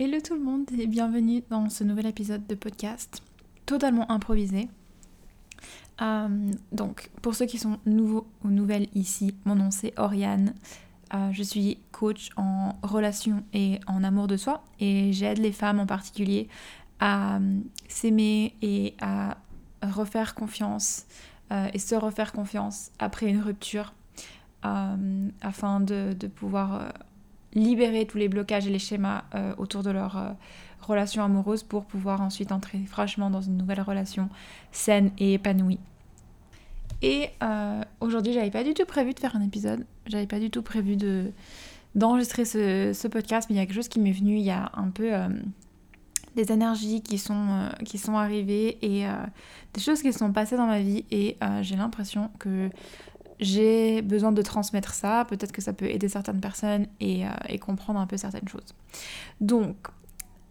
Hello tout le monde et bienvenue dans ce nouvel épisode de podcast totalement improvisé. Donc pour ceux qui sont nouveaux ou nouvelles ici, mon nom c'est Oriane, je suis coach en relations et en amour de soi et j'aide les femmes en particulier à s'aimer et à refaire confiance et se refaire confiance après une rupture afin de pouvoir libérer tous les blocages et les schémas autour de leur relation amoureuse pour pouvoir ensuite entrer franchement dans une nouvelle relation saine et épanouie. Et aujourd'hui, j'avais pas du tout prévu de faire un épisode, j'avais pas du tout prévu d'enregistrer ce podcast, mais il y a quelque chose qui m'est venu, il y a un peu des énergies qui sont arrivées et des choses qui sont passées dans ma vie et j'ai l'impression que j'ai besoin de transmettre ça, peut-être que ça peut aider certaines personnes et comprendre un peu certaines choses. Donc,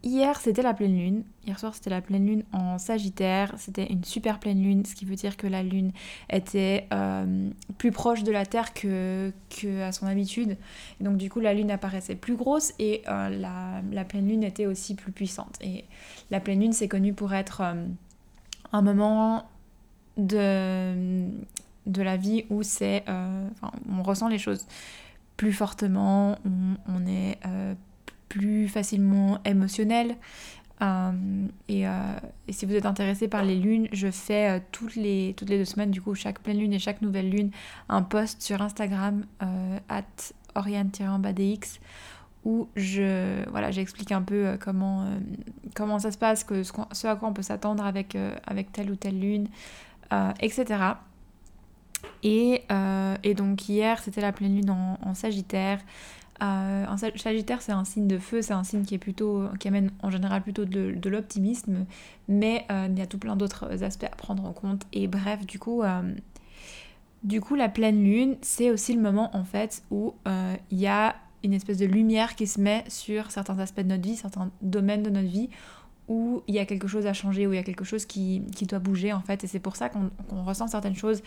hier c'était la pleine lune, hier soir c'était la pleine lune en Sagittaire, c'était une super pleine lune, ce qui veut dire que la lune était plus proche de la Terre que à son habitude. Et donc du coup la lune apparaissait plus grosse et la pleine lune était aussi plus puissante. Et la pleine lune c'est connu pour être un moment de la vie où c'est on ressent les choses plus fortement, on est plus facilement émotionnel et si vous êtes intéressé par les lunes, je fais toutes les 2 semaines du coup, chaque pleine lune et chaque nouvelle lune, un post sur Instagram @oriane-dx où j'explique un peu comment ça se passe, ce à quoi on peut s'attendre avec telle ou telle lune, etc. Et donc hier c'était la pleine lune en Sagittaire. Sagittaire c'est un signe de feu, c'est un signe qui amène en général plutôt de l'optimisme, mais il y a tout plein d'autres aspects à prendre en compte. Et bref, du coup la pleine lune c'est aussi le moment en fait où il y a une espèce de lumière qui se met sur certains aspects de notre vie, certains domaines de notre vie, où il y a quelque chose à changer, où il y a quelque chose qui doit bouger en fait, et c'est pour ça qu'on ressent certaines choses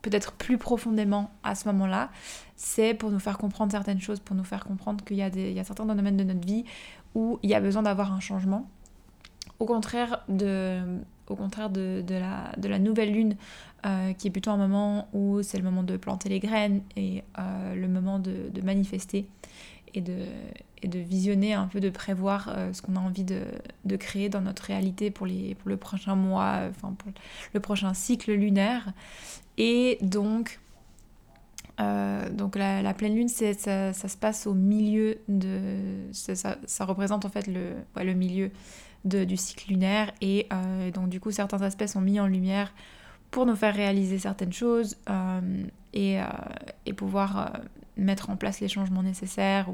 peut-être plus profondément à ce moment-là. C'est pour nous faire comprendre certaines choses, pour nous faire comprendre qu'il y a certains domaines de notre vie où il y a besoin d'avoir un changement. Au contraire de la nouvelle lune, qui est plutôt un moment où c'est le moment de planter les graines et le moment de manifester et de visionner un peu, de prévoir ce qu'on a envie de créer dans notre réalité pour le prochain mois, pour le prochain cycle lunaire. Et donc la pleine lune, ça se passe au milieu ça représente en fait le milieu du cycle lunaire et donc du coup certains aspects sont mis en lumière pour nous faire réaliser certaines choses et pouvoir mettre en place les changements nécessaires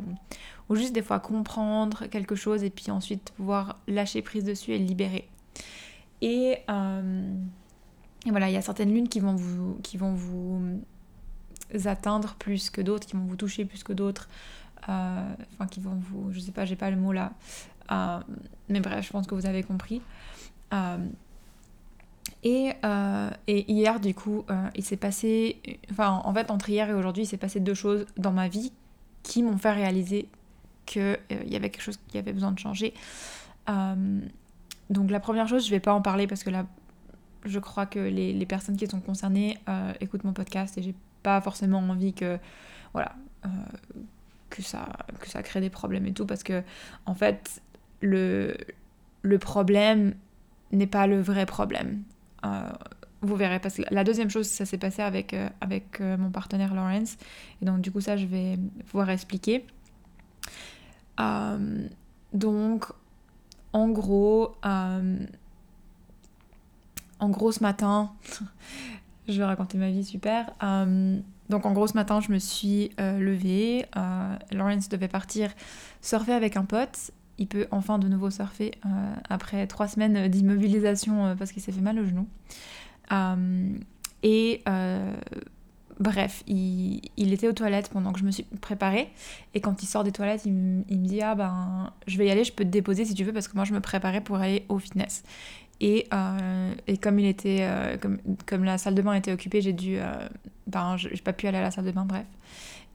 ou juste des fois comprendre quelque chose et puis ensuite pouvoir lâcher prise dessus et le libérer. Et voilà, il y a certaines lunes qui vont vous atteindre plus que d'autres, qui vont vous toucher plus que d'autres, qui vont vous... je sais pas, j'ai pas le mot là, mais bref, je pense que vous avez compris. Et hier du coup il s'est passé, en fait entre hier et aujourd'hui il s'est passé 2 choses dans ma vie qui m'ont fait réaliser que il y avait quelque chose qui avait besoin de changer. Donc la première chose, je vais pas en parler parce que là je crois que les personnes qui sont concernées écoutent mon podcast et j'ai pas forcément envie que ça crée des problèmes et tout, parce que en fait le problème n'est pas le vrai problème. Vous verrez, parce que la deuxième chose, ça s'est passé avec mon partenaire Lawrence, et donc du coup ça je vais pouvoir expliquer. Donc en gros ce matin je vais raconter ma vie, super. Donc en gros ce matin je me suis levée, Lawrence devait partir surfer avec un pote. Il peut enfin de nouveau surfer après 3 semaines d'immobilisation parce qu'il s'est fait mal au genou. Bref, il était aux toilettes pendant que je me suis préparée. Et quand il sort des toilettes, il me dit « Ah ben, je vais y aller, je peux te déposer si tu veux, parce que moi je me préparais pour aller au fitness. » Et comme il était comme la salle de bain était occupée, j'ai pas pu aller à la salle de bain, bref.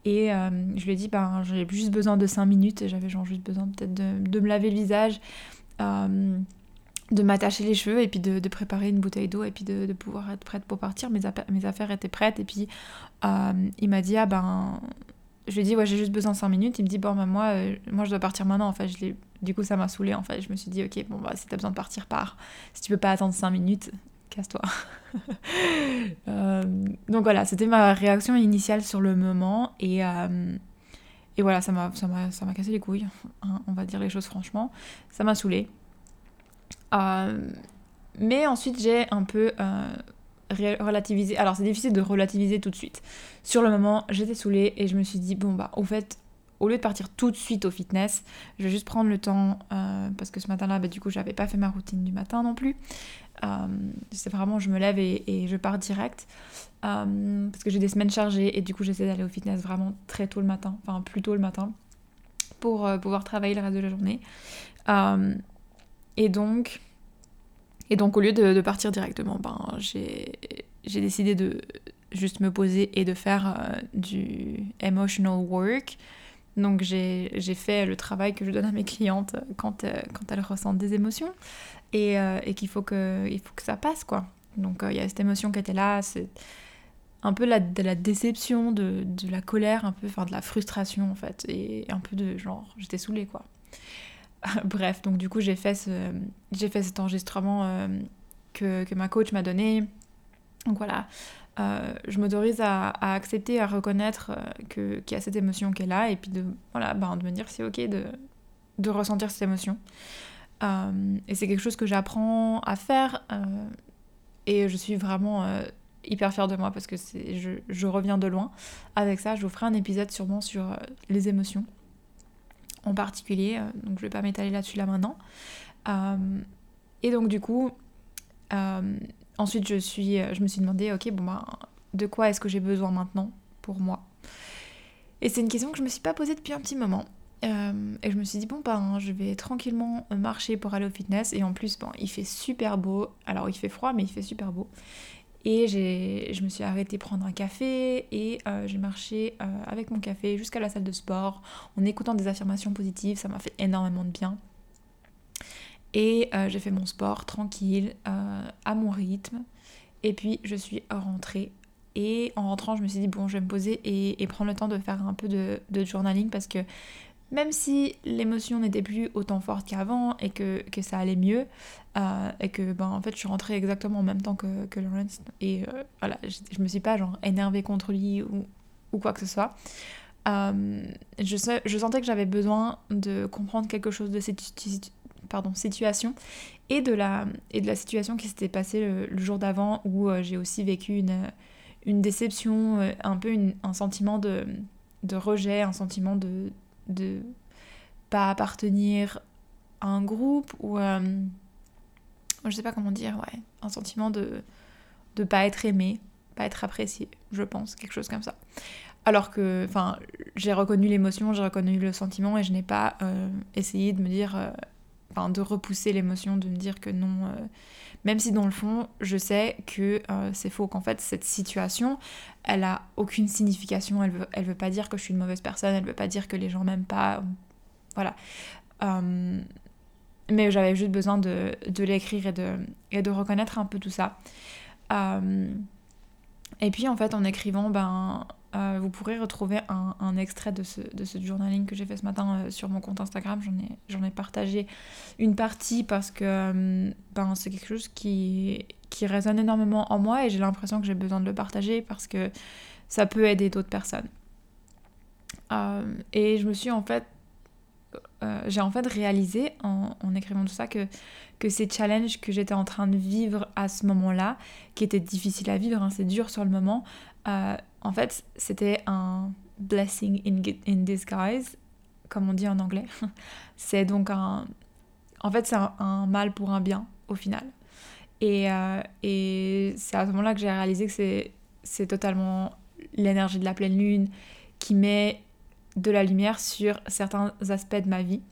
Et je lui ai dit, ben, j'ai juste besoin de 5 minutes, et j'avais genre juste besoin peut-être de me laver le visage, de m'attacher les cheveux, et puis de préparer une bouteille d'eau, et puis de pouvoir être prête pour partir. Mes affaires étaient prêtes, et puis il m'a dit, ah ben... Je lui ai dit, ouais, j'ai juste besoin de 5 minutes. Il me dit, bon, bah, moi, je dois partir maintenant, en fait. Du coup, ça m'a saoulée, en fait. Je me suis dit, ok, bon, bah, si t'as besoin de partir, pars. Si tu peux pas attendre 5 minutes, casse-toi. Donc, voilà, c'était ma réaction initiale sur le moment. Et voilà, ça m'a cassé les couilles, hein, on va dire les choses franchement. Ça m'a saoulée. Mais ensuite, j'ai un peu... relativiser. Alors c'est difficile de relativiser tout de suite. Sur le moment, j'étais saoulée et je me suis dit bon bah au fait, au lieu de partir tout de suite au fitness, je vais juste prendre le temps parce que ce matin-là, bah, du coup, j'avais pas fait ma routine du matin non plus. C'est vraiment je me lève et je pars direct parce que j'ai des semaines chargées et du coup j'essaie d'aller au fitness vraiment très tôt le matin, enfin plus tôt le matin pour pouvoir travailler le reste de la journée. Et donc au lieu de partir directement, ben, j'ai décidé de juste me poser et de faire du emotional work. Donc j'ai fait le travail que je donne à mes clientes quand elles ressentent des émotions et qu'il faut que ça passe, quoi. Donc il y a cette émotion qui était là, c'est un peu de la déception, de la colère, un peu, enfin de la frustration en fait, et un peu de genre j'étais saoulée, quoi. Bref, donc du coup j'ai fait cet enregistrement que ma coach m'a donné. Donc voilà, je m'autorise à accepter, à reconnaître qu'il y a cette émotion qui est là, et puis de me dire c'est ok de ressentir cette émotion. Et c'est quelque chose que j'apprends à faire, et je suis vraiment hyper fière de moi parce que je reviens de loin avec ça. Je vous ferai un épisode sûrement sur les émotions en particulier, donc je vais pas m'étaler là-dessus là maintenant. Et donc du coup, ensuite je me suis demandé, ok, bon ben, de quoi est-ce que j'ai besoin maintenant pour moi ? Et c'est une question que je me suis pas posée depuis un petit moment. Et je me suis dit, bon ben, je vais tranquillement marcher pour aller au fitness, et en plus, bon, il fait super beau. Alors il fait froid, mais il fait super beau. Et je me suis arrêtée prendre un café et j'ai marché avec mon café jusqu'à la salle de sport en écoutant des affirmations positives, ça m'a fait énormément de bien. Et j'ai fait mon sport tranquille, à mon rythme, et puis je suis rentrée. Et en rentrant, je me suis dit bon, je vais me poser et prendre le temps de faire un peu de journaling, parce que même si l'émotion n'était plus autant forte qu'avant et que ça allait mieux, et que ben, en fait je suis rentrée exactement en même temps que Lawrence, et voilà, je me suis pas genre énervée contre lui ou quoi que ce soit. Je sentais que j'avais besoin de comprendre quelque chose de cette situation et de la situation qui s'était passée le jour d'avant, où j'ai aussi vécu une déception, un peu un sentiment de rejet, un sentiment de pas appartenir à un groupe, ou je sais pas comment dire, ouais, un sentiment de pas être aimé, pas être apprécié, je pense, quelque chose comme ça. Alors que, enfin, j'ai reconnu l'émotion, j'ai reconnu le sentiment, et je n'ai pas essayé de me dire, enfin, de repousser l'émotion, de me dire que non, même si dans le fond, je sais que c'est faux, qu'en fait, cette situation, elle a aucune signification, elle veut pas dire que je suis une mauvaise personne, elle veut pas dire que les gens m'aiment pas, voilà. Mais j'avais juste besoin de l'écrire et de reconnaître un peu tout ça. Et puis en fait, en écrivant, ben, vous pourrez retrouver un extrait de ce journaling que j'ai fait ce matin sur mon compte Instagram. J'en ai partagé une partie parce que ben, c'est quelque chose qui résonne énormément en moi, et j'ai l'impression que j'ai besoin de le partager parce que ça peut aider d'autres personnes. Et je me suis en fait... j'ai en fait réalisé en écrivant tout ça que ces challenges que j'étais en train de vivre à ce moment-là, qui étaient difficiles à vivre, hein, c'est dur sur le moment, en fait c'était un blessing in disguise, comme on dit en anglais. C'est donc un mal pour un bien au final. Et c'est à ce moment-là que j'ai réalisé que c'est totalement l'énergie de la pleine lune qui met de la lumière sur certains aspects de ma vie,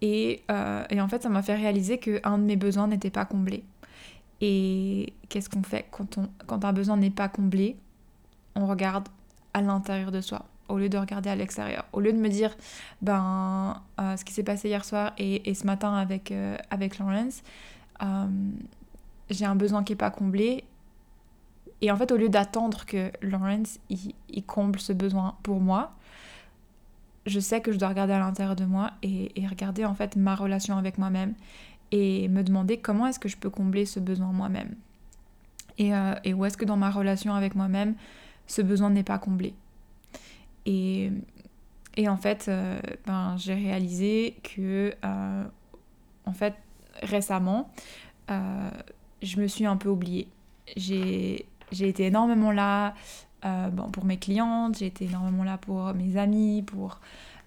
et en fait ça m'a fait réaliser qu'un de mes besoins n'était pas comblé. Et qu'est-ce qu'on fait quand un besoin n'est pas comblé? on regarde à l'intérieur de soi au lieu de regarder à l'extérieur, au lieu de me dire ce qui s'est passé hier soir et ce matin avec Lawrence, j'ai un besoin qui n'est pas comblé. Et en fait, au lieu d'attendre que Lawrence il comble ce besoin pour moi, je sais que je dois regarder à l'intérieur de moi et regarder en fait ma relation avec moi-même et me demander comment est-ce que je peux combler ce besoin moi-même et où est-ce que dans ma relation avec moi-même, ce besoin n'est pas comblé. Et en fait, j'ai réalisé que en fait, récemment, je me suis un peu oubliée. J'ai été énormément là pour mes clientes, j'ai été énormément là pour mes amis, pour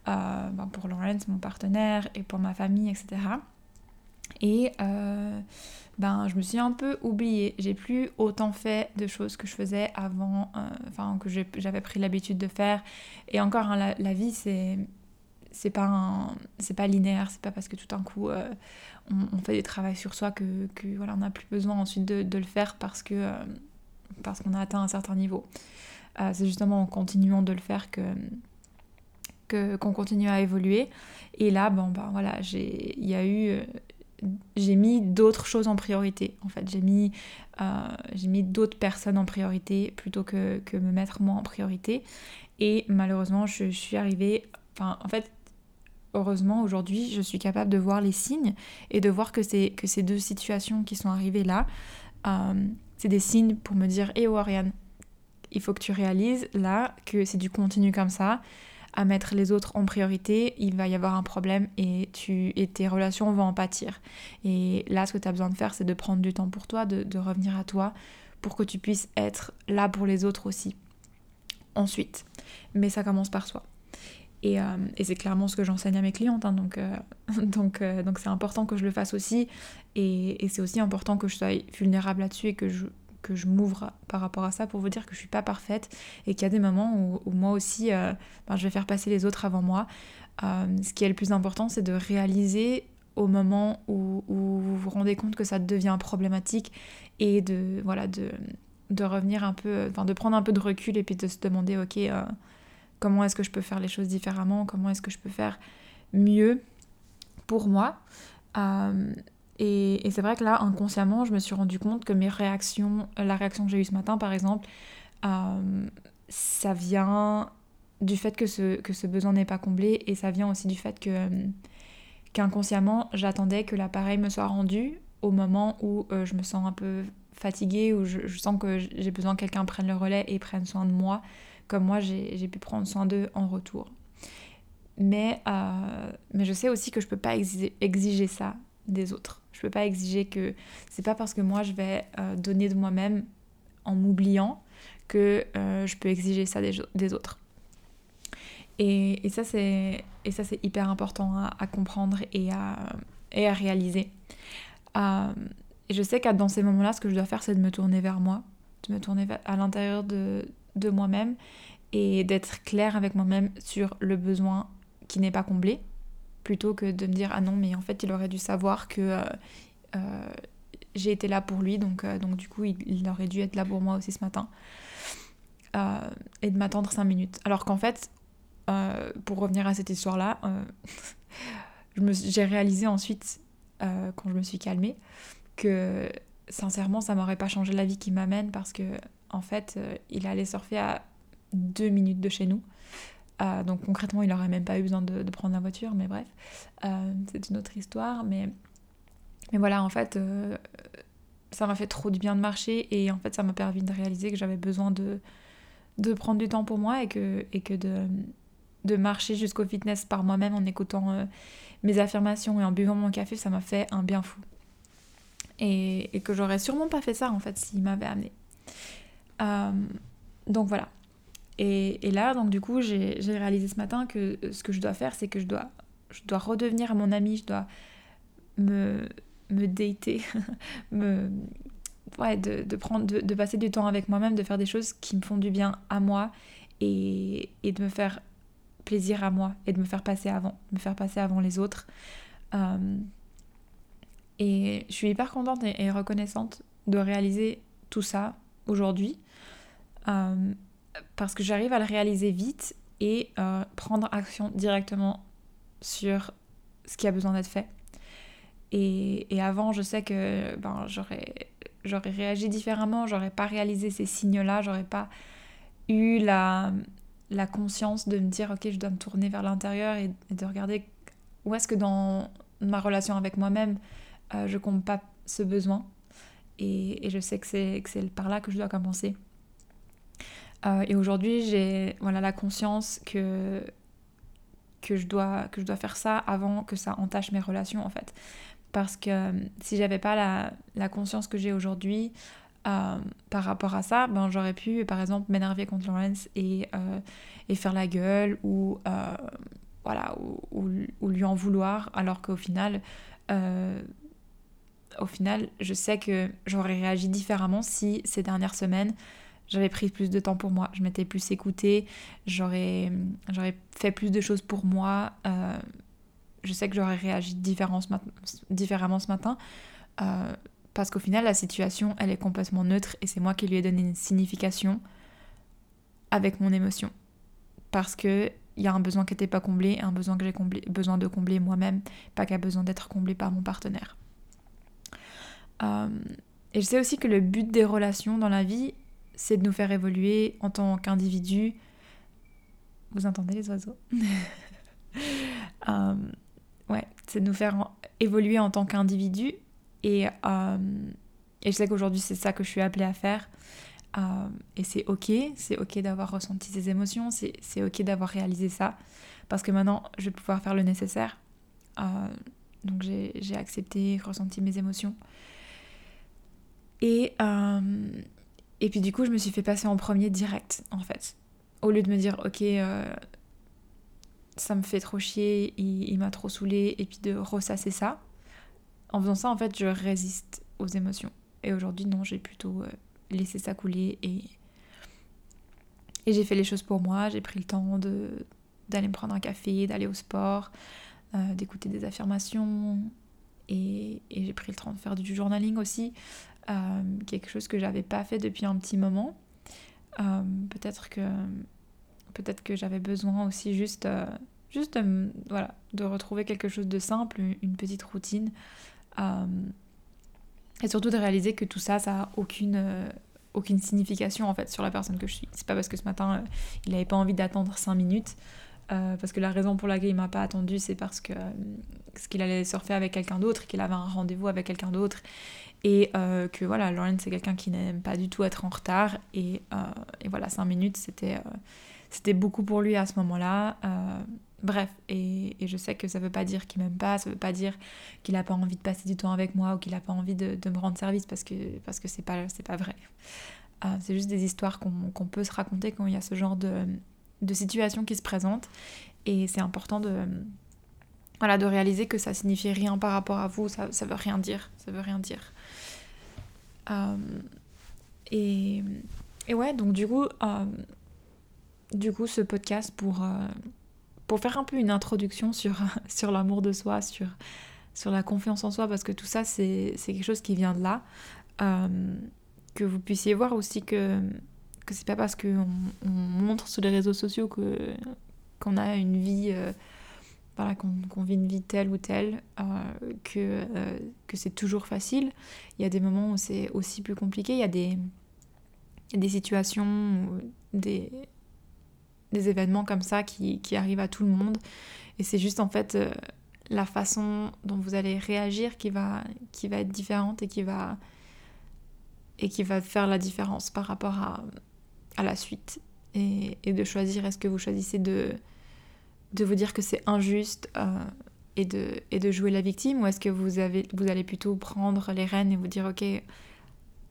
Lawrence, mon partenaire, et pour ma famille, etc. Et je me suis un peu oubliée. J'ai plus autant fait de choses que je faisais avant, que j'avais pris l'habitude de faire. Et encore, la vie, c'est pas linéaire, c'est pas parce que tout d'un coup on fait des travaux sur soi que voilà, on n'a plus besoin ensuite de le faire parce qu'on a atteint un certain niveau. C'est justement en continuant de le faire qu'on continue à évoluer. Et là, voilà, j'ai mis d'autres choses en priorité. En fait, j'ai mis d'autres personnes en priorité plutôt que me mettre moi en priorité. Et malheureusement, je suis arrivée. En fait, heureusement, aujourd'hui, je suis capable de voir les signes et de voir que ces deux situations qui sont arrivées là, c'est des signes pour me dire « Hey, Oriane, il faut que tu réalises là que si tu continues comme ça, à mettre les autres en priorité, il va y avoir un problème et tes relations vont en pâtir. » Et là, ce que tu as besoin de faire, c'est de prendre du temps pour toi, de revenir à toi pour que tu puisses être là pour les autres aussi. Ensuite, mais ça commence par soi. Et c'est clairement ce que j'enseigne à mes clientes, hein, donc c'est important que je le fasse aussi, et c'est aussi important que je sois vulnérable là-dessus et que je m'ouvre par rapport à ça pour vous dire que je suis pas parfaite et qu'il y a des moments où moi aussi je vais faire passer les autres avant moi. Ce qui est le plus important, c'est de réaliser au moment où vous vous rendez compte que ça devient problématique et de revenir un peu, de prendre un peu de recul et puis de se demander ok, comment est-ce que je peux faire les choses différemment, comment est-ce que je peux faire mieux pour moi. Et c'est vrai que là, inconsciemment, je me suis rendu compte que la réaction que j'ai eue ce matin, par exemple, ça vient du fait que ce besoin n'est pas comblé, et ça vient aussi du fait qu'inconsciemment, j'attendais que l'appareil me soit rendu au moment où je me sens un peu fatiguée, où je sens que j'ai besoin que quelqu'un prenne le relais et prenne soin de moi, comme moi j'ai pu prendre soin d'eux en retour. Mais je sais aussi que je peux pas exiger ça des autres. Je peux pas exiger que... C'est pas parce que moi je vais donner de moi-même en m'oubliant que je peux exiger ça des autres. Et ça c'est hyper important à comprendre et à réaliser. Et je sais que dans ces moments-là, ce que je dois faire, c'est de me tourner vers moi, de me tourner à l'intérieur de moi-même et d'être claire avec moi-même sur le besoin qui n'est pas comblé, plutôt que de me dire ah non, mais en fait il aurait dû savoir que j'ai été là pour lui, donc du coup il aurait dû être là pour moi aussi ce matin, et de m'attendre 5 minutes, alors qu'en fait pour revenir à cette histoire là j'ai réalisé ensuite quand je me suis calmée que sincèrement ça m'aurait pas changé la vie qui m'amène, parce que en fait, il allait surfer à 2 minutes de chez nous. Donc concrètement, il n'aurait même pas eu besoin de prendre la voiture, mais bref. C'est une autre histoire. Mais voilà, en fait, ça m'a fait trop du bien de marcher. Et en fait, ça m'a permis de réaliser que j'avais besoin de prendre du temps pour moi et que de marcher jusqu'au fitness par moi-même en écoutant mes affirmations et en buvant mon café, ça m'a fait un bien fou. Et que j'aurais sûrement pas fait ça, en fait, s'il m'avait amenée. Donc voilà, et là donc du coup j'ai réalisé ce matin que ce que je dois faire, c'est que je dois redevenir mon amie, je dois me dater, de passer du temps avec moi-même, de faire des choses qui me font du bien à moi et de me faire plaisir à moi et de me faire passer avant les autres, et je suis hyper contente et reconnaissante de réaliser tout ça aujourd'hui, parce que j'arrive à le réaliser vite et prendre action directement sur ce qui a besoin d'être fait. Et avant, je sais que j'aurais réagi différemment, j'aurais pas réalisé ces signes-là, j'aurais pas eu la conscience de me dire ok, je dois me tourner vers l'intérieur et de regarder où est-ce que dans ma relation avec moi-même, je comble pas ce besoin. Et je sais que c'est par là que je dois commencer. Et aujourd'hui, j'ai la conscience que je dois faire ça avant que ça entache mes relations en fait. Parce que si j'avais pas la conscience que j'ai aujourd'hui par rapport à ça, j'aurais pu par exemple m'énerver contre Lawrence et faire la gueule ou lui en vouloir, alors qu'au final je sais que j'aurais réagi différemment si ces dernières semaines j'avais pris plus de temps pour moi, je m'étais plus écoutée, j'aurais fait plus de choses pour moi. Je sais que j'aurais réagi différemment ce matin parce qu'au final la situation elle est complètement neutre et c'est moi qui lui ai donné une signification avec mon émotion, parce que il y a un besoin qui n'était pas comblé, un besoin que j'ai besoin de combler moi-même, pas qu'à besoin d'être comblé par mon partenaire. Et je sais aussi que le but des relations dans la vie, c'est de nous faire évoluer en tant qu'individu. Vous entendez les oiseaux ? C'est de nous faire évoluer en tant qu'individu et je sais qu'aujourd'hui c'est ça que je suis appelée à faire et c'est ok d'avoir ressenti ces émotions, c'est ok d'avoir réalisé ça, parce que maintenant je vais pouvoir faire le nécessaire. Donc j'ai accepté, ressenti mes émotions et puis du coup je me suis fait passer en premier direct en fait, au lieu de me dire ok ça me fait trop chier, il m'a trop saoulée, et puis de ressasser ça. En faisant ça en fait je résiste aux émotions, et aujourd'hui non, j'ai plutôt laissé ça couler et j'ai fait les choses pour moi, j'ai pris le temps d'aller me prendre un café, d'aller au sport, d'écouter des affirmations et j'ai pris le temps de faire du journaling aussi, quelque chose que j'avais pas fait depuis un petit moment. Peut-être que j'avais besoin aussi de retrouver quelque chose de simple, une petite routine, et surtout de réaliser que tout ça a aucune signification en fait sur la personne que je suis. C'est pas parce que ce matin il avait pas envie d'attendre 5 minutes parce que la raison pour laquelle il m'a pas attendu, c'est parce que ce qu'il allait surfer avec quelqu'un d'autre, qu'il avait un rendez-vous avec quelqu'un d'autre, et que voilà, Lawrence c'est quelqu'un qui n'aime pas du tout être en retard, et voilà, 5 minutes c'était beaucoup pour lui à ce moment-là. Bref, et je sais que ça veut pas dire qu'il m'aime pas, ça veut pas dire qu'il a pas envie de passer du temps avec moi ou qu'il a pas envie de me rendre service, parce que c'est pas vrai. C'est juste des histoires qu'on peut se raconter quand il y a ce genre de situation qui se présente, et c'est important de réaliser que ça signifie rien par rapport à vous, ça veut rien dire. Et ouais, donc du coup, ce podcast pour faire un peu une introduction sur l'amour de soi, sur la confiance en soi, parce que tout ça, c'est quelque chose qui vient de là. Que vous puissiez voir aussi que c'est pas parce qu'on montre sur les réseaux sociaux qu'on a une vie, qu'on vit une vie telle ou telle, que c'est toujours facile. Il y a des moments où c'est aussi plus compliqué, il y a des situations, des événements comme ça qui arrivent à tout le monde, et c'est juste en fait la façon dont vous allez réagir qui va être différente et qui va faire la différence par rapport à la suite, et de choisir, est-ce que vous choisissez de vous dire que c'est injuste et de jouer la victime, ou est-ce que vous allez plutôt prendre les rênes et vous dire ok,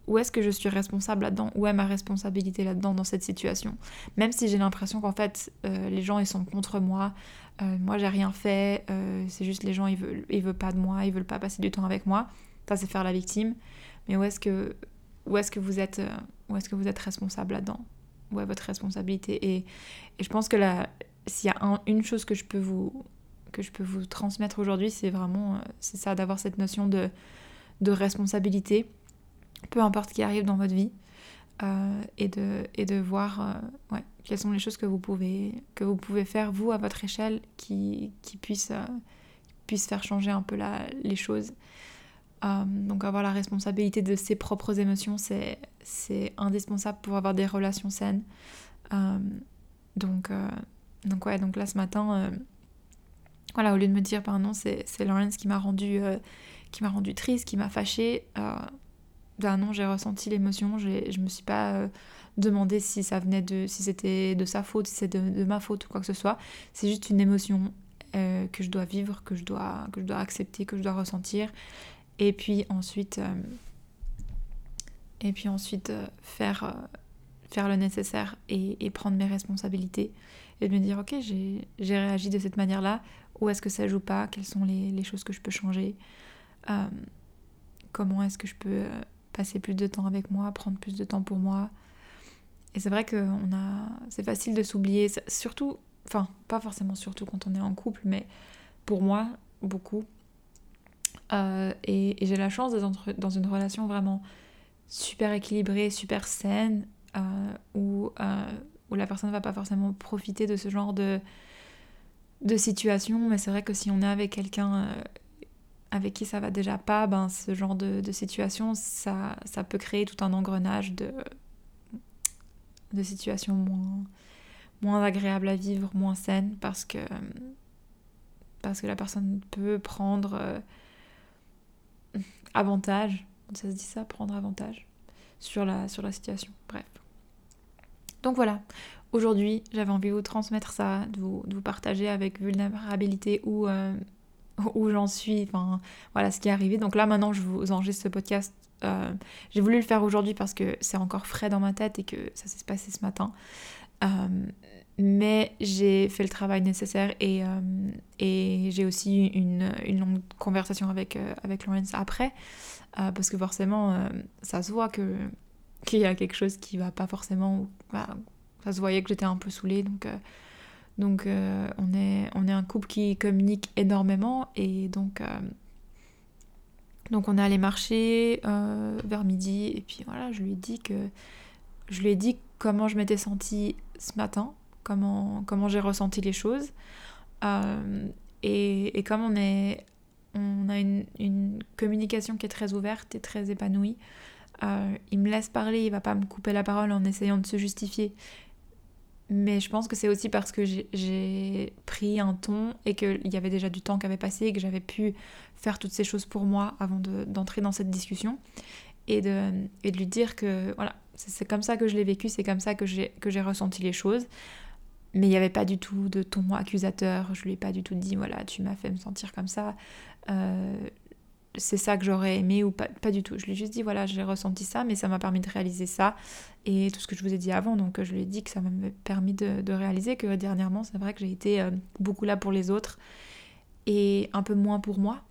où est-ce que je suis responsable là-dedans? Où est ma responsabilité là-dedans, dans cette situation? Même si j'ai l'impression qu'en fait, les gens, ils sont contre moi. Moi, j'ai rien fait. C'est juste les gens, ils veulent pas de moi. Ils veulent pas passer du temps avec moi. Ça, c'est faire la victime. Mais où est-ce que vous êtes responsable là-dedans? Où est votre responsabilité? Et je pense que là, s'il y a une chose que je peux vous transmettre aujourd'hui, c'est vraiment c'est ça, d'avoir cette notion de responsabilité. Peu importe ce qui arrive dans votre vie, et de voir quelles sont les choses que vous pouvez faire vous à votre échelle qui puissent faire changer un peu les choses. Donc avoir la responsabilité de ses propres émotions, c'est indispensable pour avoir des relations saines. Donc là ce matin, au lieu de me dire c'est Lawrence qui m'a rendu triste, qui m'a fâchée, j'ai ressenti l'émotion, je me suis pas demandé si c'était de sa faute, si c'était de ma faute ou quoi que ce soit. C'est juste une émotion que je dois vivre, que je dois accepter, que je dois ressentir, et puis ensuite faire le nécessaire et prendre mes responsabilités et de me dire ok, j'ai réagi de cette manière là, où est-ce que ça joue pas, quelles sont les choses que je peux changer, comment est-ce que je peux passer plus de temps avec moi, prendre plus de temps pour moi. Et c'est vrai que c'est facile de s'oublier, surtout, enfin pas forcément surtout quand on est en couple, mais pour moi beaucoup. Et j'ai la chance d'être dans une relation vraiment super équilibrée, super saine, où la personne va pas forcément profiter de ce genre de situation. Mais c'est vrai que si on est avec quelqu'un avec qui ça va déjà pas, ce genre de situation, ça peut créer tout un engrenage de situations moins agréables à vivre, moins saines, parce que la personne peut prendre avantage, ça se dit ça, prendre avantage sur la situation, bref. Donc voilà, aujourd'hui j'avais envie de vous transmettre ça, de vous partager avec vulnérabilité où j'en suis, ce qui est arrivé. Donc là maintenant je vous enregistre ce podcast, j'ai voulu le faire aujourd'hui parce que c'est encore frais dans ma tête et que ça s'est passé ce matin. Mais j'ai fait le travail nécessaire et j'ai aussi une longue conversation avec Lawrence après, parce que forcément ça se voit qu'il y a quelque chose qui va pas forcément. Ça se voyait que j'étais un peu saoulée, donc on est un couple qui communique énormément, et donc on est allé marcher vers midi, et puis voilà, je lui ai dit comment je m'étais sentie ce matin, comment j'ai ressenti les choses, et comme on a une communication qui est très ouverte et très épanouie, il me laisse parler, il va pas me couper la parole en essayant de se justifier. Mais je pense que c'est aussi parce que j'ai pris un ton et qu'il y avait déjà du temps qui avait passé et que j'avais pu faire toutes ces choses pour moi avant d'entrer dans cette discussion, et de lui dire que voilà, c'est comme ça que je l'ai vécu, c'est comme ça que j'ai ressenti les choses. Mais il n'y avait pas du tout de ton accusateur, je lui ai pas du tout dit voilà, tu m'as fait me sentir comme ça, c'est ça que j'aurais aimé, ou pas du tout. Je lui ai juste dit voilà, j'ai ressenti ça, mais ça m'a permis de réaliser ça et tout ce que je vous ai dit avant. Donc je lui ai dit que ça m'a permis de réaliser que dernièrement, c'est vrai que j'ai été beaucoup là pour les autres et un peu moins pour moi,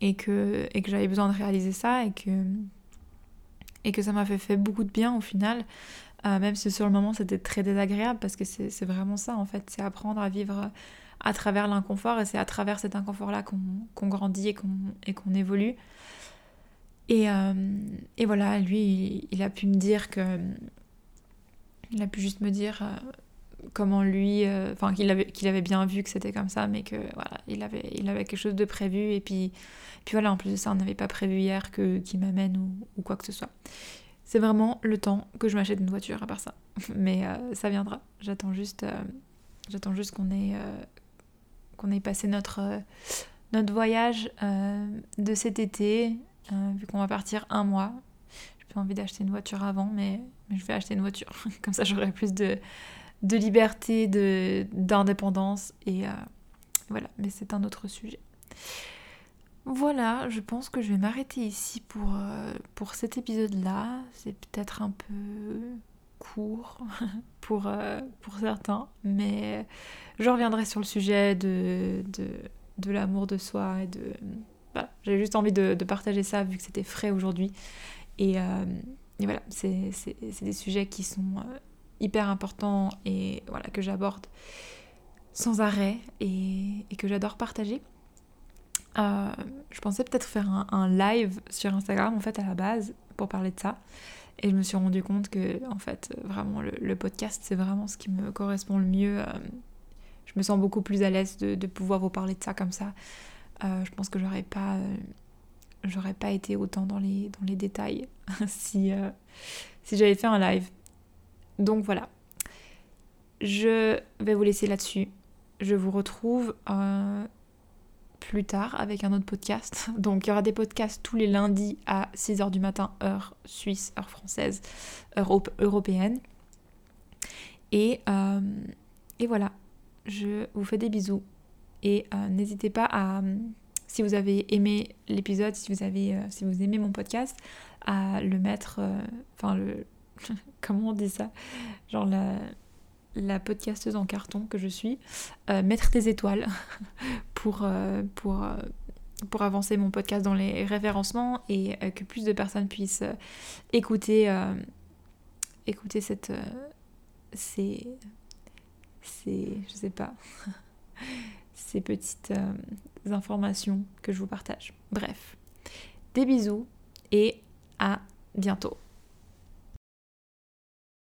et que j'avais besoin de réaliser ça, et que ça m'a fait beaucoup de bien au final, même si sur le moment c'était très désagréable, parce que c'est vraiment ça en fait, c'est apprendre à vivre à travers l'inconfort, et c'est à travers cet inconfort là qu'on grandit et qu'on évolue. Et voilà, lui il a pu me dire comment lui, qu'il avait bien vu que c'était comme ça, mais que voilà, il avait quelque chose de prévu, et puis voilà, en plus de ça on n'avait pas prévu hier qu'il m'amène ou quoi que ce soit. C'est vraiment le temps que je m'achète une voiture à part ça, mais ça viendra. J'attends juste qu'on ait passé notre voyage de cet été, vu qu'on va partir 1 mois. J'ai pas envie d'acheter une voiture avant, mais je vais acheter une voiture comme ça j'aurai plus de liberté, d'indépendance, et voilà, mais c'est un autre sujet. Voilà, je pense que je vais m'arrêter ici pour cet épisode-là. C'est peut-être un peu court pour certains, mais je reviendrai sur le sujet de l'amour de soi, voilà, j'avais juste envie de partager ça vu que c'était frais aujourd'hui, et voilà, c'est des sujets qui sont hyper important, et voilà, que j'aborde sans arrêt et que j'adore partager. Je pensais peut-être faire un live sur Instagram en fait à la base pour parler de ça, Et je me suis rendu compte que, en fait, vraiment, le podcast, c'est vraiment ce qui me correspond le mieux. Je me sens beaucoup plus à l'aise de pouvoir vous parler de ça comme ça. Je pense que j'aurais pas été autant dans les détails si j'avais fait un live. Donc voilà. Je vais vous laisser là-dessus. Je vous retrouve plus tard avec un autre podcast. Donc il y aura des podcasts tous les lundis à 6h du matin, heure suisse, heure française, heure européenne. Et voilà, je vous fais des bisous. Et n'hésitez pas à, si vous avez aimé l'épisode, si vous aimez mon podcast, à le mettre, comment on dit ça ? Genre la podcasteuse en carton que je suis, mettre des étoiles pour avancer mon podcast dans les référencements et que plus de personnes puissent écouter ces petites informations que je vous partage. Bref, des bisous et à bientôt.